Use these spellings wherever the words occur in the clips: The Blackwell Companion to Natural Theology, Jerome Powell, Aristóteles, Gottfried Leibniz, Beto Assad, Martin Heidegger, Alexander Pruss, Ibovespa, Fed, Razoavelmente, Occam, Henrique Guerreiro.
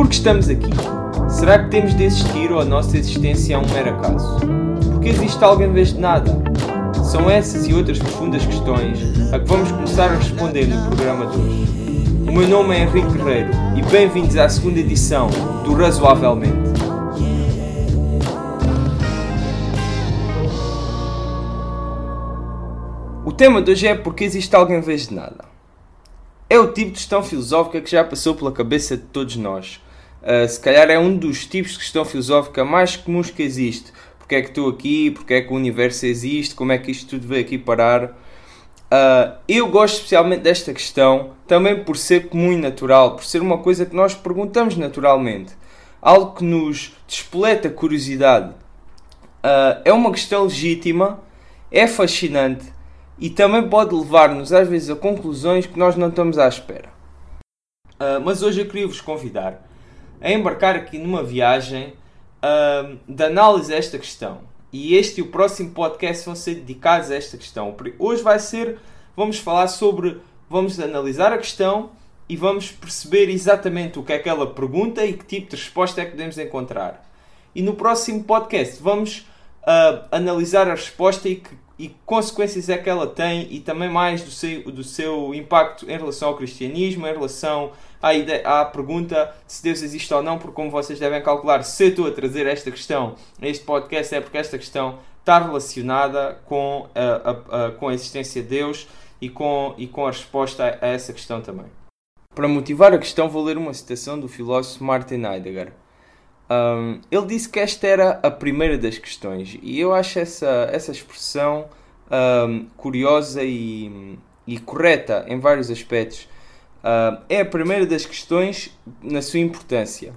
Por que estamos aqui? Será que temos de existir ou a nossa existência é um mero acaso? Por que existe algo em vez de nada? São essas e outras profundas questões a que vamos começar a responder no programa de hoje. O meu nome é Henrique Guerreiro e bem-vindos à segunda edição do Razoavelmente. O tema de hoje é porque existe algo em vez de nada. É o tipo de questão filosófica que já passou pela cabeça de todos nós. Se calhar é um dos tipos de questão filosófica mais comuns que existe. Porque é que estou aqui? Porque é que o universo existe? Como é que isto tudo veio aqui parar? Eu gosto especialmente desta questão, também por ser comum e natural, por ser uma coisa que nós perguntamos naturalmente. Algo que nos despoleta curiosidade. É uma questão legítima, é fascinante, e também pode levar-nos às vezes a conclusões que nós não estamos à espera. Mas hoje eu queria vos convidar a embarcar aqui numa viagem de análise a esta questão. E este e o próximo podcast vão ser dedicados a esta questão. Hoje vai ser, vamos analisar a questão e vamos perceber exatamente o que é que ela pergunta e que tipo de resposta é que podemos encontrar. E no próximo podcast vamos analisar a resposta e que consequências é que ela tem, e também mais do seu impacto em relação ao cristianismo, em relação à pergunta se Deus existe ou não, porque como vocês devem calcular, se eu estou a trazer esta questão a este podcast é porque esta questão está relacionada com a existência de Deus e com a resposta a essa questão também. Para motivar a questão, vou ler uma citação do filósofo Martin Heidegger. Ele disse que esta era a primeira das questões, e eu acho essa expressão curiosa e correta em vários aspectos. É a primeira das questões na sua importância.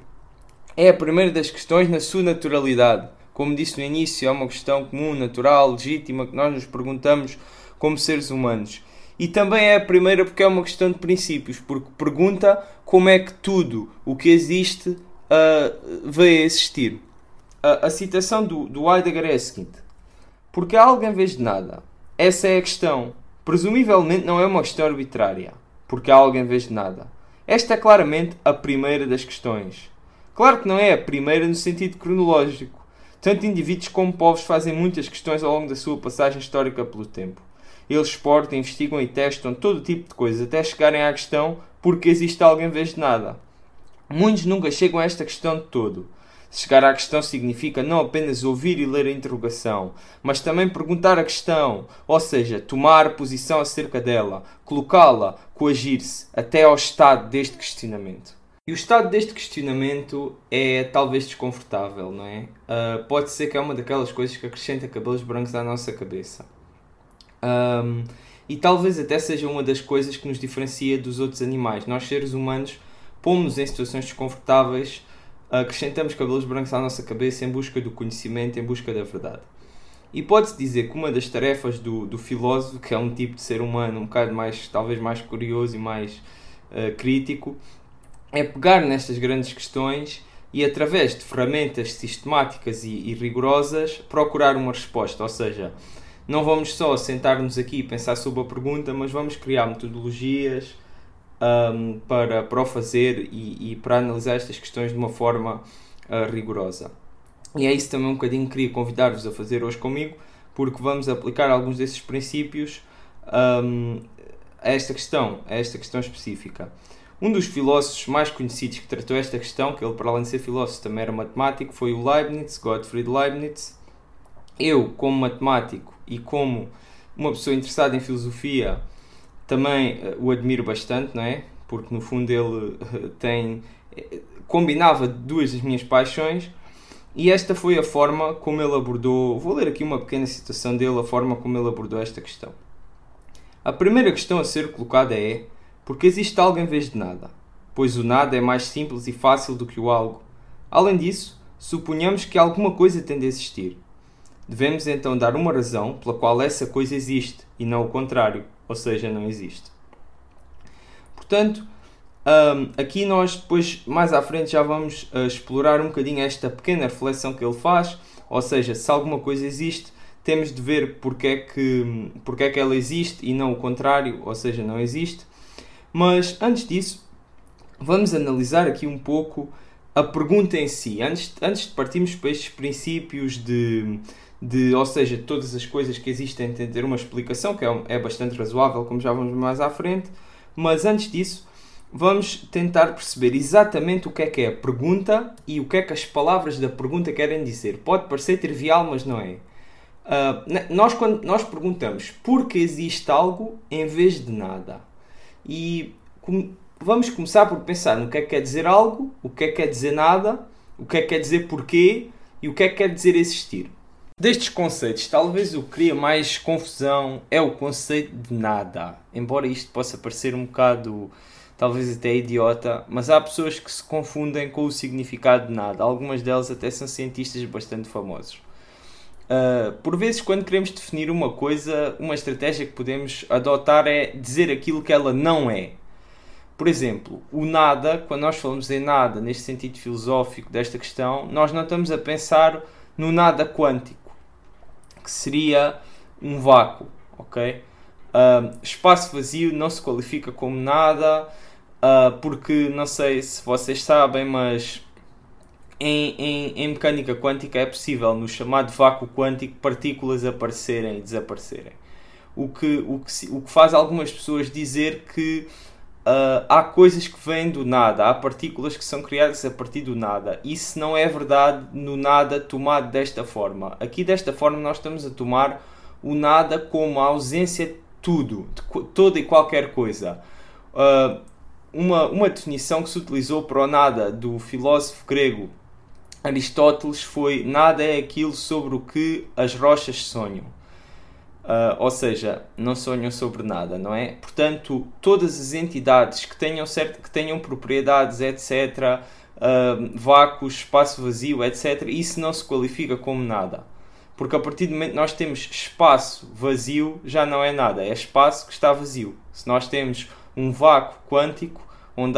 É a primeira das questões na sua naturalidade. Como disse no início, é uma questão comum, natural, legítima, que nós nos perguntamos como seres humanos. E também é a primeira porque é uma questão de princípios, porque pergunta como é que tudo o que existe veio a existir. A citação do Heidegger é a seguinte: porque há algo em vez de nada? Essa é a questão. Presumivelmente não é uma questão arbitrária. Porque há algo em vez de nada? Esta é claramente a primeira das questões. Claro que não é a primeira no sentido cronológico. Tanto indivíduos como povos fazem muitas questões ao longo da sua passagem histórica pelo tempo. Eles exportam, investigam e testam todo tipo de coisas até chegarem à questão porque existe algo em vez de nada. Muitos nunca chegam a esta questão de todo. Chegar à questão significa não apenas ouvir e ler a interrogação, mas também perguntar a questão, ou seja, tomar posição acerca dela, colocá-la, coagir-se, até ao estado deste questionamento. E o estado deste questionamento é talvez desconfortável, não é? Pode ser que é uma daquelas coisas que acrescenta cabelos brancos à nossa cabeça. E talvez até seja uma das coisas que nos diferencia dos outros animais. Nós, seres humanos, pomos-nos em situações desconfortáveis, acrescentamos cabelos brancos à nossa cabeça em busca do conhecimento, em busca da verdade. E pode-se dizer que uma das tarefas do filósofo, que é um tipo de ser humano um bocado mais, talvez mais curioso e mais crítico, é pegar nestas grandes questões e, através de ferramentas sistemáticas e rigorosas, procurar uma resposta. Ou seja, não vamos só sentar-nos aqui e pensar sobre a pergunta, mas vamos criar metodologias para o fazer e para analisar estas questões de uma forma rigorosa. E é isso também um bocadinho que queria convidar-vos a fazer hoje comigo, porque vamos aplicar alguns desses princípios a esta questão específica. Um dos filósofos mais conhecidos que tratou esta questão, que ele para além de ser filósofo também era matemático, foi o Leibniz, Gottfried Leibniz. Eu, como matemático e como uma pessoa interessada em filosofia, também o admiro bastante, não é? Porque no fundo ele combinava duas das minhas paixões, e esta foi a forma como ele abordou. Vou ler aqui uma pequena citação dele, a forma como ele abordou esta questão. A primeira questão a ser colocada é: porque existe algo em vez de nada? Pois o nada é mais simples e fácil do que o algo. Além disso, suponhamos que alguma coisa tem de existir. Devemos então dar uma razão pela qual essa coisa existe e não o contrário. Ou seja, não existe. Portanto, aqui nós depois, mais à frente, já vamos explorar um bocadinho esta pequena reflexão que ele faz. Ou seja, se alguma coisa existe, temos de ver porque é que ela existe e não o contrário, ou seja, não existe. Mas, antes disso, vamos analisar aqui um pouco a pergunta em si, antes de partirmos para estes princípios de, ou seja, todas as coisas que existem têm de ter uma explicação, que é bastante razoável, como já vamos mais à frente, mas antes disso, vamos tentar perceber exatamente o que é a pergunta e o que é que as palavras da pergunta querem dizer. Pode parecer trivial, mas não é. Quando nós perguntamos por que existe algo em vez de nada, e vamos começar por pensar no que é que quer dizer algo, o que é que quer dizer nada, o que é que quer dizer porquê e o que é que quer dizer existir. Destes conceitos, talvez o que cria mais confusão é o conceito de nada, embora isto possa parecer um bocado, talvez até idiota, mas há pessoas que se confundem com o significado de nada, algumas delas até são cientistas bastante famosos. Por vezes, quando queremos definir uma coisa, uma estratégia que podemos adotar é dizer aquilo que ela não é. Por exemplo, o nada, quando nós falamos em nada, neste sentido filosófico desta questão, nós não estamos a pensar no nada quântico, que seria um vácuo, ok? Espaço vazio não se qualifica como nada, porque, não sei se vocês sabem, mas em mecânica quântica é possível, no chamado vácuo quântico, partículas aparecerem e desaparecerem. O que faz algumas pessoas dizer que há coisas que vêm do nada, há partículas que são criadas a partir do nada. Isso não é verdade no nada tomado desta forma. Aqui desta forma nós estamos a tomar o nada como a ausência de tudo, de toda e qualquer coisa. Uma definição que se utilizou para o nada do filósofo grego Aristóteles foi: nada é aquilo sobre o que as rochas sonham. Ou seja, não sonham sobre nada, não é? Portanto, todas as entidades que tenham propriedades, etc., vácuos, espaço vazio, etc., isso não se qualifica como nada. Porque a partir do momento que nós temos espaço vazio, já não é nada, é espaço que está vazio. Se nós temos um vácuo quântico, onde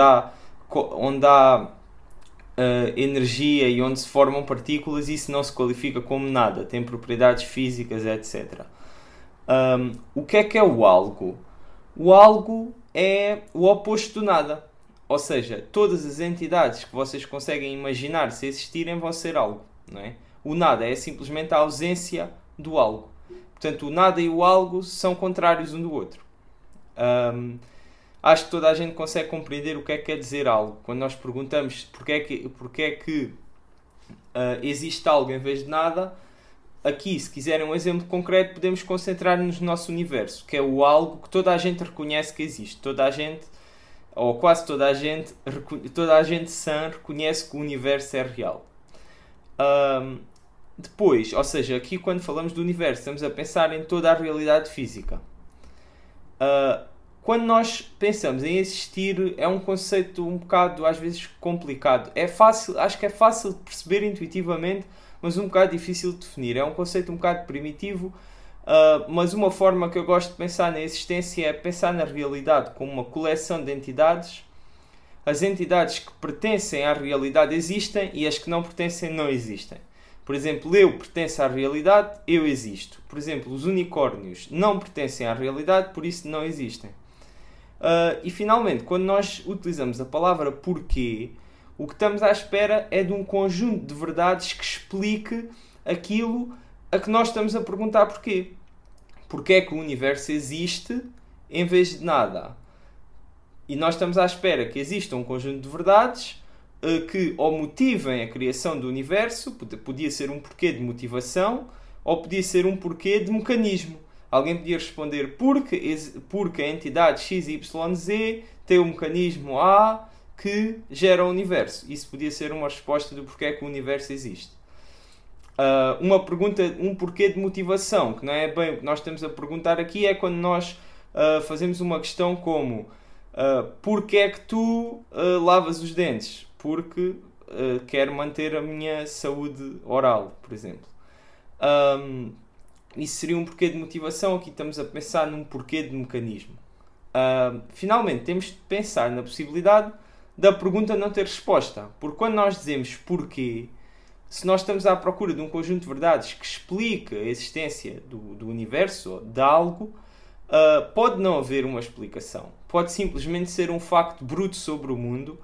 há energia e onde se formam partículas, isso não se qualifica como nada, tem propriedades físicas, etc. O que é o algo? O algo é o oposto do nada. Ou seja, todas as entidades que vocês conseguem imaginar se existirem vão ser algo, não é? O nada é simplesmente a ausência do algo. Portanto, o nada e o algo são contrários um do outro. Acho que toda a gente consegue compreender o que é que quer dizer algo. Quando nós perguntamos porque é que existe algo em vez de nada, aqui, se quiserem um exemplo concreto, podemos concentrar-nos no nosso universo, que é o algo que toda a gente reconhece que existe. Toda a gente, ou quase toda a gente sã reconhece que o universo é real. Depois, ou seja, aqui quando falamos do universo, estamos a pensar em toda a realidade física. Quando nós pensamos em existir, é um conceito um bocado, às vezes, complicado. Acho que é fácil de perceber intuitivamente, mas um bocado difícil de definir. É um conceito um bocado primitivo, mas uma forma que eu gosto de pensar na existência é pensar na realidade como uma coleção de entidades. As entidades que pertencem à realidade existem e as que não pertencem não existem. Por exemplo, eu pertenço à realidade, eu existo. Por exemplo, os unicórnios não pertencem à realidade, por isso não existem. E finalmente, quando nós utilizamos a palavra porquê, o que estamos à espera é de um conjunto de verdades que explique aquilo a que nós estamos a perguntar porquê. Porquê é que o universo existe em vez de nada? E nós estamos à espera que exista um conjunto de verdades que ou motivem a criação do universo, podia ser um porquê de motivação, ou podia ser um porquê de mecanismo. Alguém podia responder porque a entidade XYZ tem um mecanismo A que gera o universo. Isso podia ser uma resposta do porquê que o universo existe. Uma pergunta, um porquê de motivação, que não é bem o que nós estamos a perguntar aqui, é quando nós fazemos uma questão como porquê é que tu lavas os dentes? Porque quero manter a minha saúde oral, por exemplo. Isso seria um porquê de motivação. Aqui estamos a pensar num porquê de mecanismo. Finalmente, temos de pensar na possibilidade da pergunta não ter resposta. Porque quando nós dizemos porquê, se nós estamos à procura de um conjunto de verdades que explica a existência do universo, de algo, pode não haver uma explicação. Pode simplesmente ser um facto bruto sobre o mundo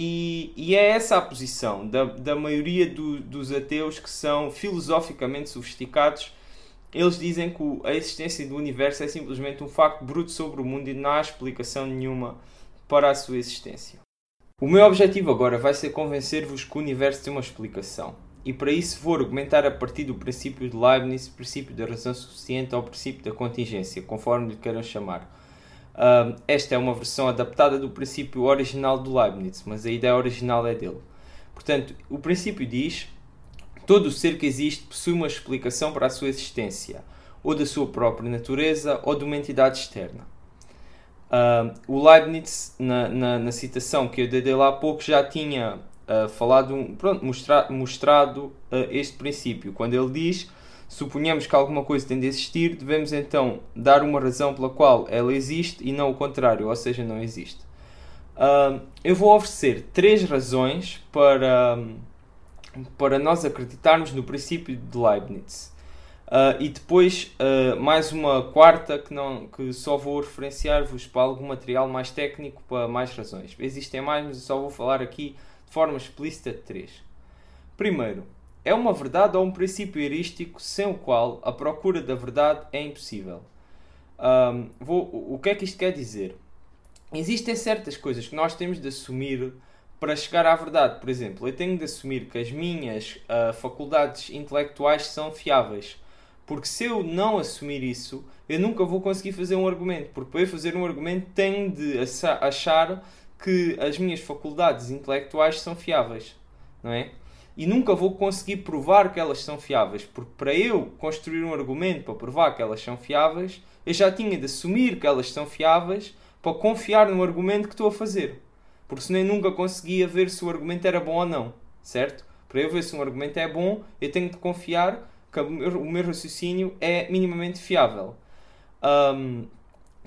E é essa a posição da maioria dos ateus que são filosoficamente sofisticados. Eles dizem que a existência do universo é simplesmente um facto bruto sobre o mundo e não há explicação nenhuma para a sua existência. O meu objetivo agora vai ser convencer-vos que o universo tem uma explicação. E para isso vou argumentar a partir do princípio de Leibniz, princípio da razão suficiente ou princípio da contingência, conforme lhe queiram chamar. Esta é uma versão adaptada do princípio original do Leibniz, mas a ideia original é dele. Portanto, o princípio diz: todo o ser que existe possui uma explicação para a sua existência, ou da sua própria natureza, ou de uma entidade externa. O Leibniz, na citação que eu dei lá há pouco, já tinha mostrado este princípio. Quando ele diz: suponhamos que alguma coisa tem de existir, devemos então dar uma razão pela qual ela existe e não o contrário, ou seja, não existe. Eu vou oferecer 3 razões para nós acreditarmos no princípio de Leibniz, e depois mais uma quarta que só vou referenciar-vos para algum material mais técnico, para mais razões. Existem mais, mas eu só vou falar aqui de forma explícita de 3. Primeiro, é uma verdade ou um princípio heurístico sem o qual a procura da verdade é impossível. O que é que isto quer dizer? Existem certas coisas que nós temos de assumir para chegar à verdade. Por exemplo, eu tenho de assumir que as minhas faculdades intelectuais são fiáveis, porque se eu não assumir isso, eu nunca vou conseguir fazer um argumento, porque para eu fazer um argumento tenho de achar que as minhas faculdades intelectuais são fiáveis, não é? E nunca vou conseguir provar que elas são fiáveis, porque para eu construir um argumento para provar que elas são fiáveis, eu já tinha de assumir que elas são fiáveis para confiar no argumento que estou a fazer. Porque senão eu nunca conseguia ver se o argumento era bom ou não, certo? Para eu ver se um argumento é bom, eu tenho de confiar que o meu raciocínio é minimamente fiável.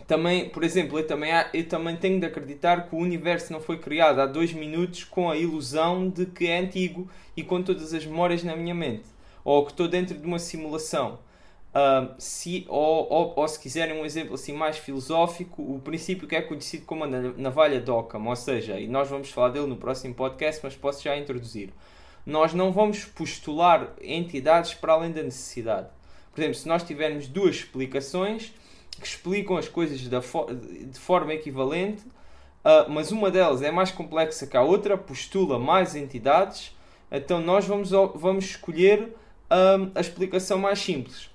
Também, por exemplo, eu também tenho de acreditar que o universo não foi criado há 2 minutos com a ilusão de que é antigo e com todas as memórias na minha mente. Ou que estou dentro de uma simulação. Se quiserem um exemplo assim mais filosófico, o princípio que é conhecido como a navalha de Occam, ou seja, e nós vamos falar dele no próximo podcast, mas posso já introduzir. Nós não vamos postular entidades para além da necessidade. Por exemplo, se nós tivermos 2 explicações que explicam as coisas de forma equivalente, mas uma delas é mais complexa que a outra, postula mais entidades, então nós vamos escolher a explicação mais simples.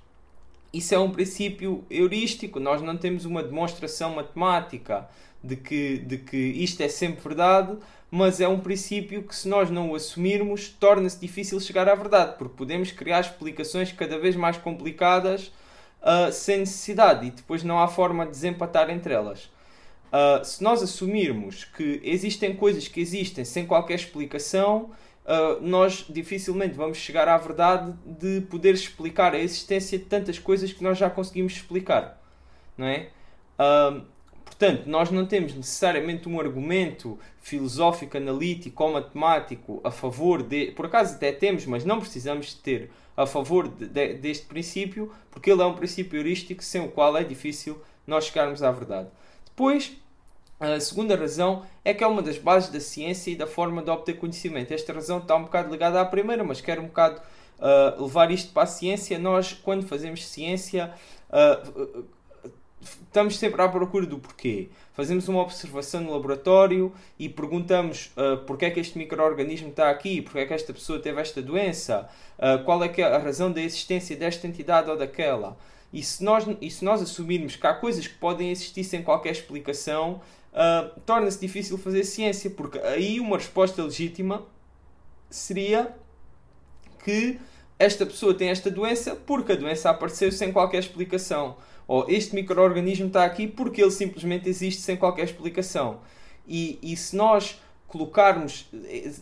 Isso é um princípio heurístico. Nós não temos uma demonstração matemática de que isto é sempre verdade, mas é um princípio que, se nós não o assumirmos, torna-se difícil chegar à verdade, porque podemos criar explicações cada vez mais complicadas sem necessidade, e depois não há forma de desempatar entre elas. Se nós assumirmos que existem coisas que existem sem qualquer explicação, nós dificilmente vamos chegar à verdade de poder explicar a existência de tantas coisas que nós já conseguimos explicar, não é? Portanto, nós não temos necessariamente um argumento filosófico, analítico ou matemático a favor de... Por acaso até temos, mas não precisamos ter a favor deste princípio, porque ele é um princípio heurístico sem o qual é difícil nós chegarmos à verdade. Depois, a segunda razão é que é uma das bases da ciência e da forma de obter conhecimento. Esta razão está um bocado ligada à primeira, mas quero um bocado levar isto para a ciência. Nós, quando fazemos ciência, estamos sempre à procura do porquê. Fazemos uma observação no laboratório e perguntamos porque é que este micro-organismo está aqui, porque é que esta pessoa teve esta doença, qual é que é a razão da existência desta entidade ou daquela. E se nós assumirmos que há coisas que podem existir sem qualquer explicação, torna-se difícil fazer ciência, porque aí uma resposta legítima seria que esta pessoa tem esta doença porque a doença apareceu sem qualquer explicação, ou este micro-organismo está aqui porque ele simplesmente existe sem qualquer explicação. E se nós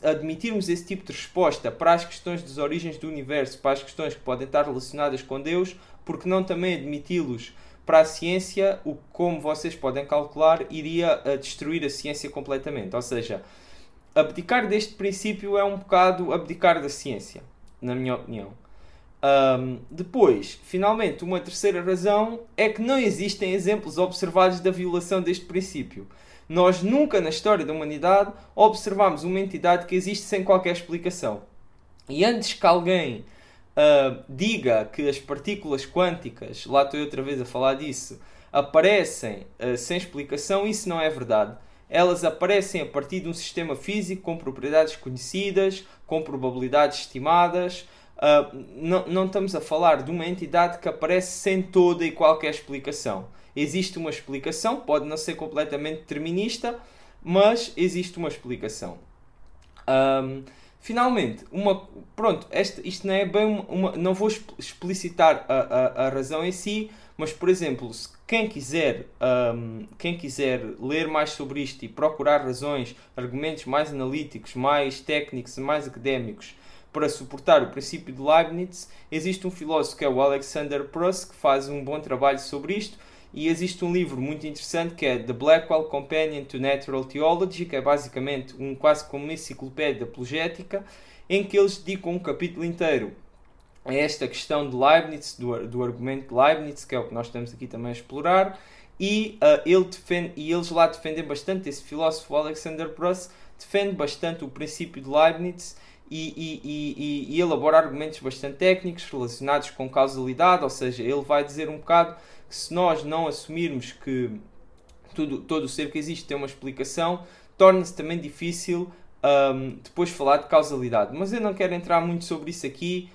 admitirmos esse tipo de resposta para as questões das origens do universo, para as questões que podem estar relacionadas com Deus, porque não também admiti-los para a ciência, o que, como vocês podem calcular, iria destruir a ciência completamente. Ou seja, abdicar deste princípio é um bocado abdicar da ciência, na minha opinião. Depois, finalmente, uma terceira razão é que não existem exemplos observados da violação deste princípio. Nós nunca na história da humanidade observamos uma entidade que existe sem qualquer explicação. E antes que alguém diga que as partículas quânticas, lá estou eu outra vez a falar disso, aparecem sem explicação, isso não é verdade. Elas aparecem a partir de um sistema físico com propriedades conhecidas, com probabilidades estimadas. Não estamos a falar de uma entidade que aparece sem toda e qualquer explicação. Existe uma explicação, pode não ser completamente determinista, mas existe uma explicação. Finalmente, isto não é bem não vou explicitar a razão em si, mas, por exemplo, quem quiser ler mais sobre isto e procurar razões, argumentos mais analíticos, mais técnicos e mais académicos para suportar o princípio de Leibniz, existe um filósofo que é o Alexander Pruss, que faz um bom trabalho sobre isto, e existe um livro muito interessante que é The Blackwell Companion to Natural Theology, que é basicamente quase como uma enciclopédia apologética, em que eles dedicam um capítulo inteiro a esta questão de Leibniz, do argumento de Leibniz, que é o que nós estamos aqui também a explorar, eles lá defendem bastante, esse filósofo Alexander Pruss defende bastante o princípio de Leibniz, e elabora argumentos bastante técnicos relacionados com causalidade, ou seja, ele vai dizer um bocado que se nós não assumirmos que todo o ser que existe tem uma explicação, torna-se também difícil depois falar de causalidade. Mas eu não quero entrar muito sobre isso aqui,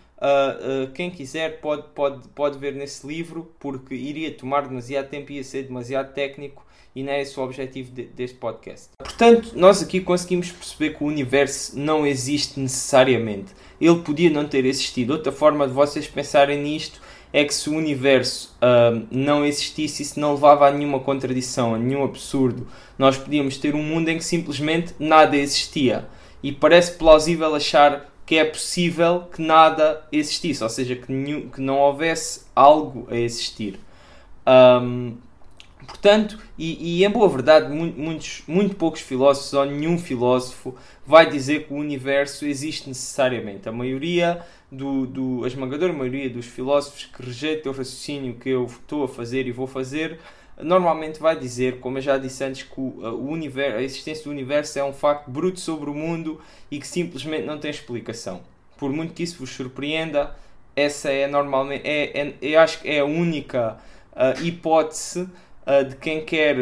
quem quiser pode ver nesse livro, porque iria tomar demasiado tempo e ia ser demasiado técnico, e não é esse o objetivo deste podcast. Portanto, nós aqui conseguimos perceber que o universo não existe necessariamente. Ele podia não ter existido. Outra forma de vocês pensarem nisto é que se o universo não existisse, isso não levava a nenhuma contradição, a nenhum absurdo. Nós podíamos ter um mundo em que simplesmente nada existia. E parece plausível achar que é possível que nada existisse, ou seja, que não houvesse algo a existir. Portanto, e em boa verdade, muito poucos filósofos ou nenhum filósofo vai dizer que o universo existe necessariamente. A maioria, a esmagadora maioria dos filósofos que rejeitam o raciocínio que eu estou a fazer e vou fazer, normalmente vai dizer, como eu já disse antes, que a existência do universo é um facto bruto sobre o mundo e que simplesmente não tem explicação. Por muito que isso vos surpreenda, essa é normalmente, eu acho que é a única hipótese de quem quer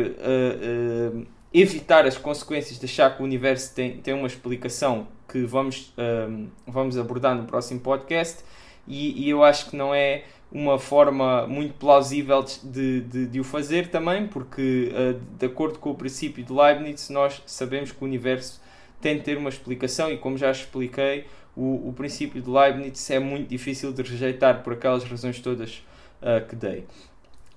evitar as consequências de achar que o universo tem uma explicação, que vamos abordar no próximo podcast, e eu acho que não é uma forma muito plausível de o fazer também, porque de acordo com o princípio de Leibniz, nós sabemos que o universo tem de ter uma explicação, e como já expliquei, o princípio de Leibniz é muito difícil de rejeitar por aquelas razões todas que dei.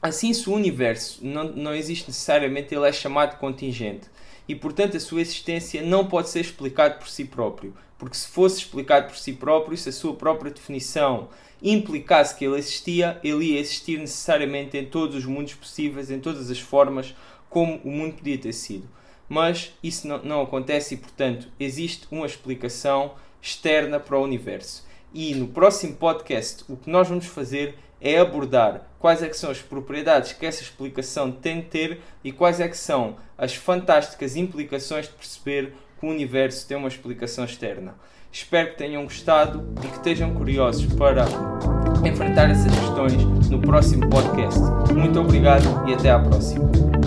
Assim, se o universo não existe necessariamente, ele é chamado contingente. E, portanto, a sua existência não pode ser explicada por si próprio. Porque se fosse explicado por si próprio, se a sua própria definição implicasse que ele existia, ele ia existir necessariamente em todos os mundos possíveis, em todas as formas, como o mundo podia ter sido. Mas isso não acontece e, portanto, existe uma explicação externa para o universo. E no próximo podcast, o que nós vamos fazer é abordar quais é que são as propriedades que essa explicação tem de ter e quais é que são as fantásticas implicações de perceber que o universo tem uma explicação externa. Espero que tenham gostado e que estejam curiosos para enfrentar essas questões no próximo podcast. Muito obrigado e até à próxima.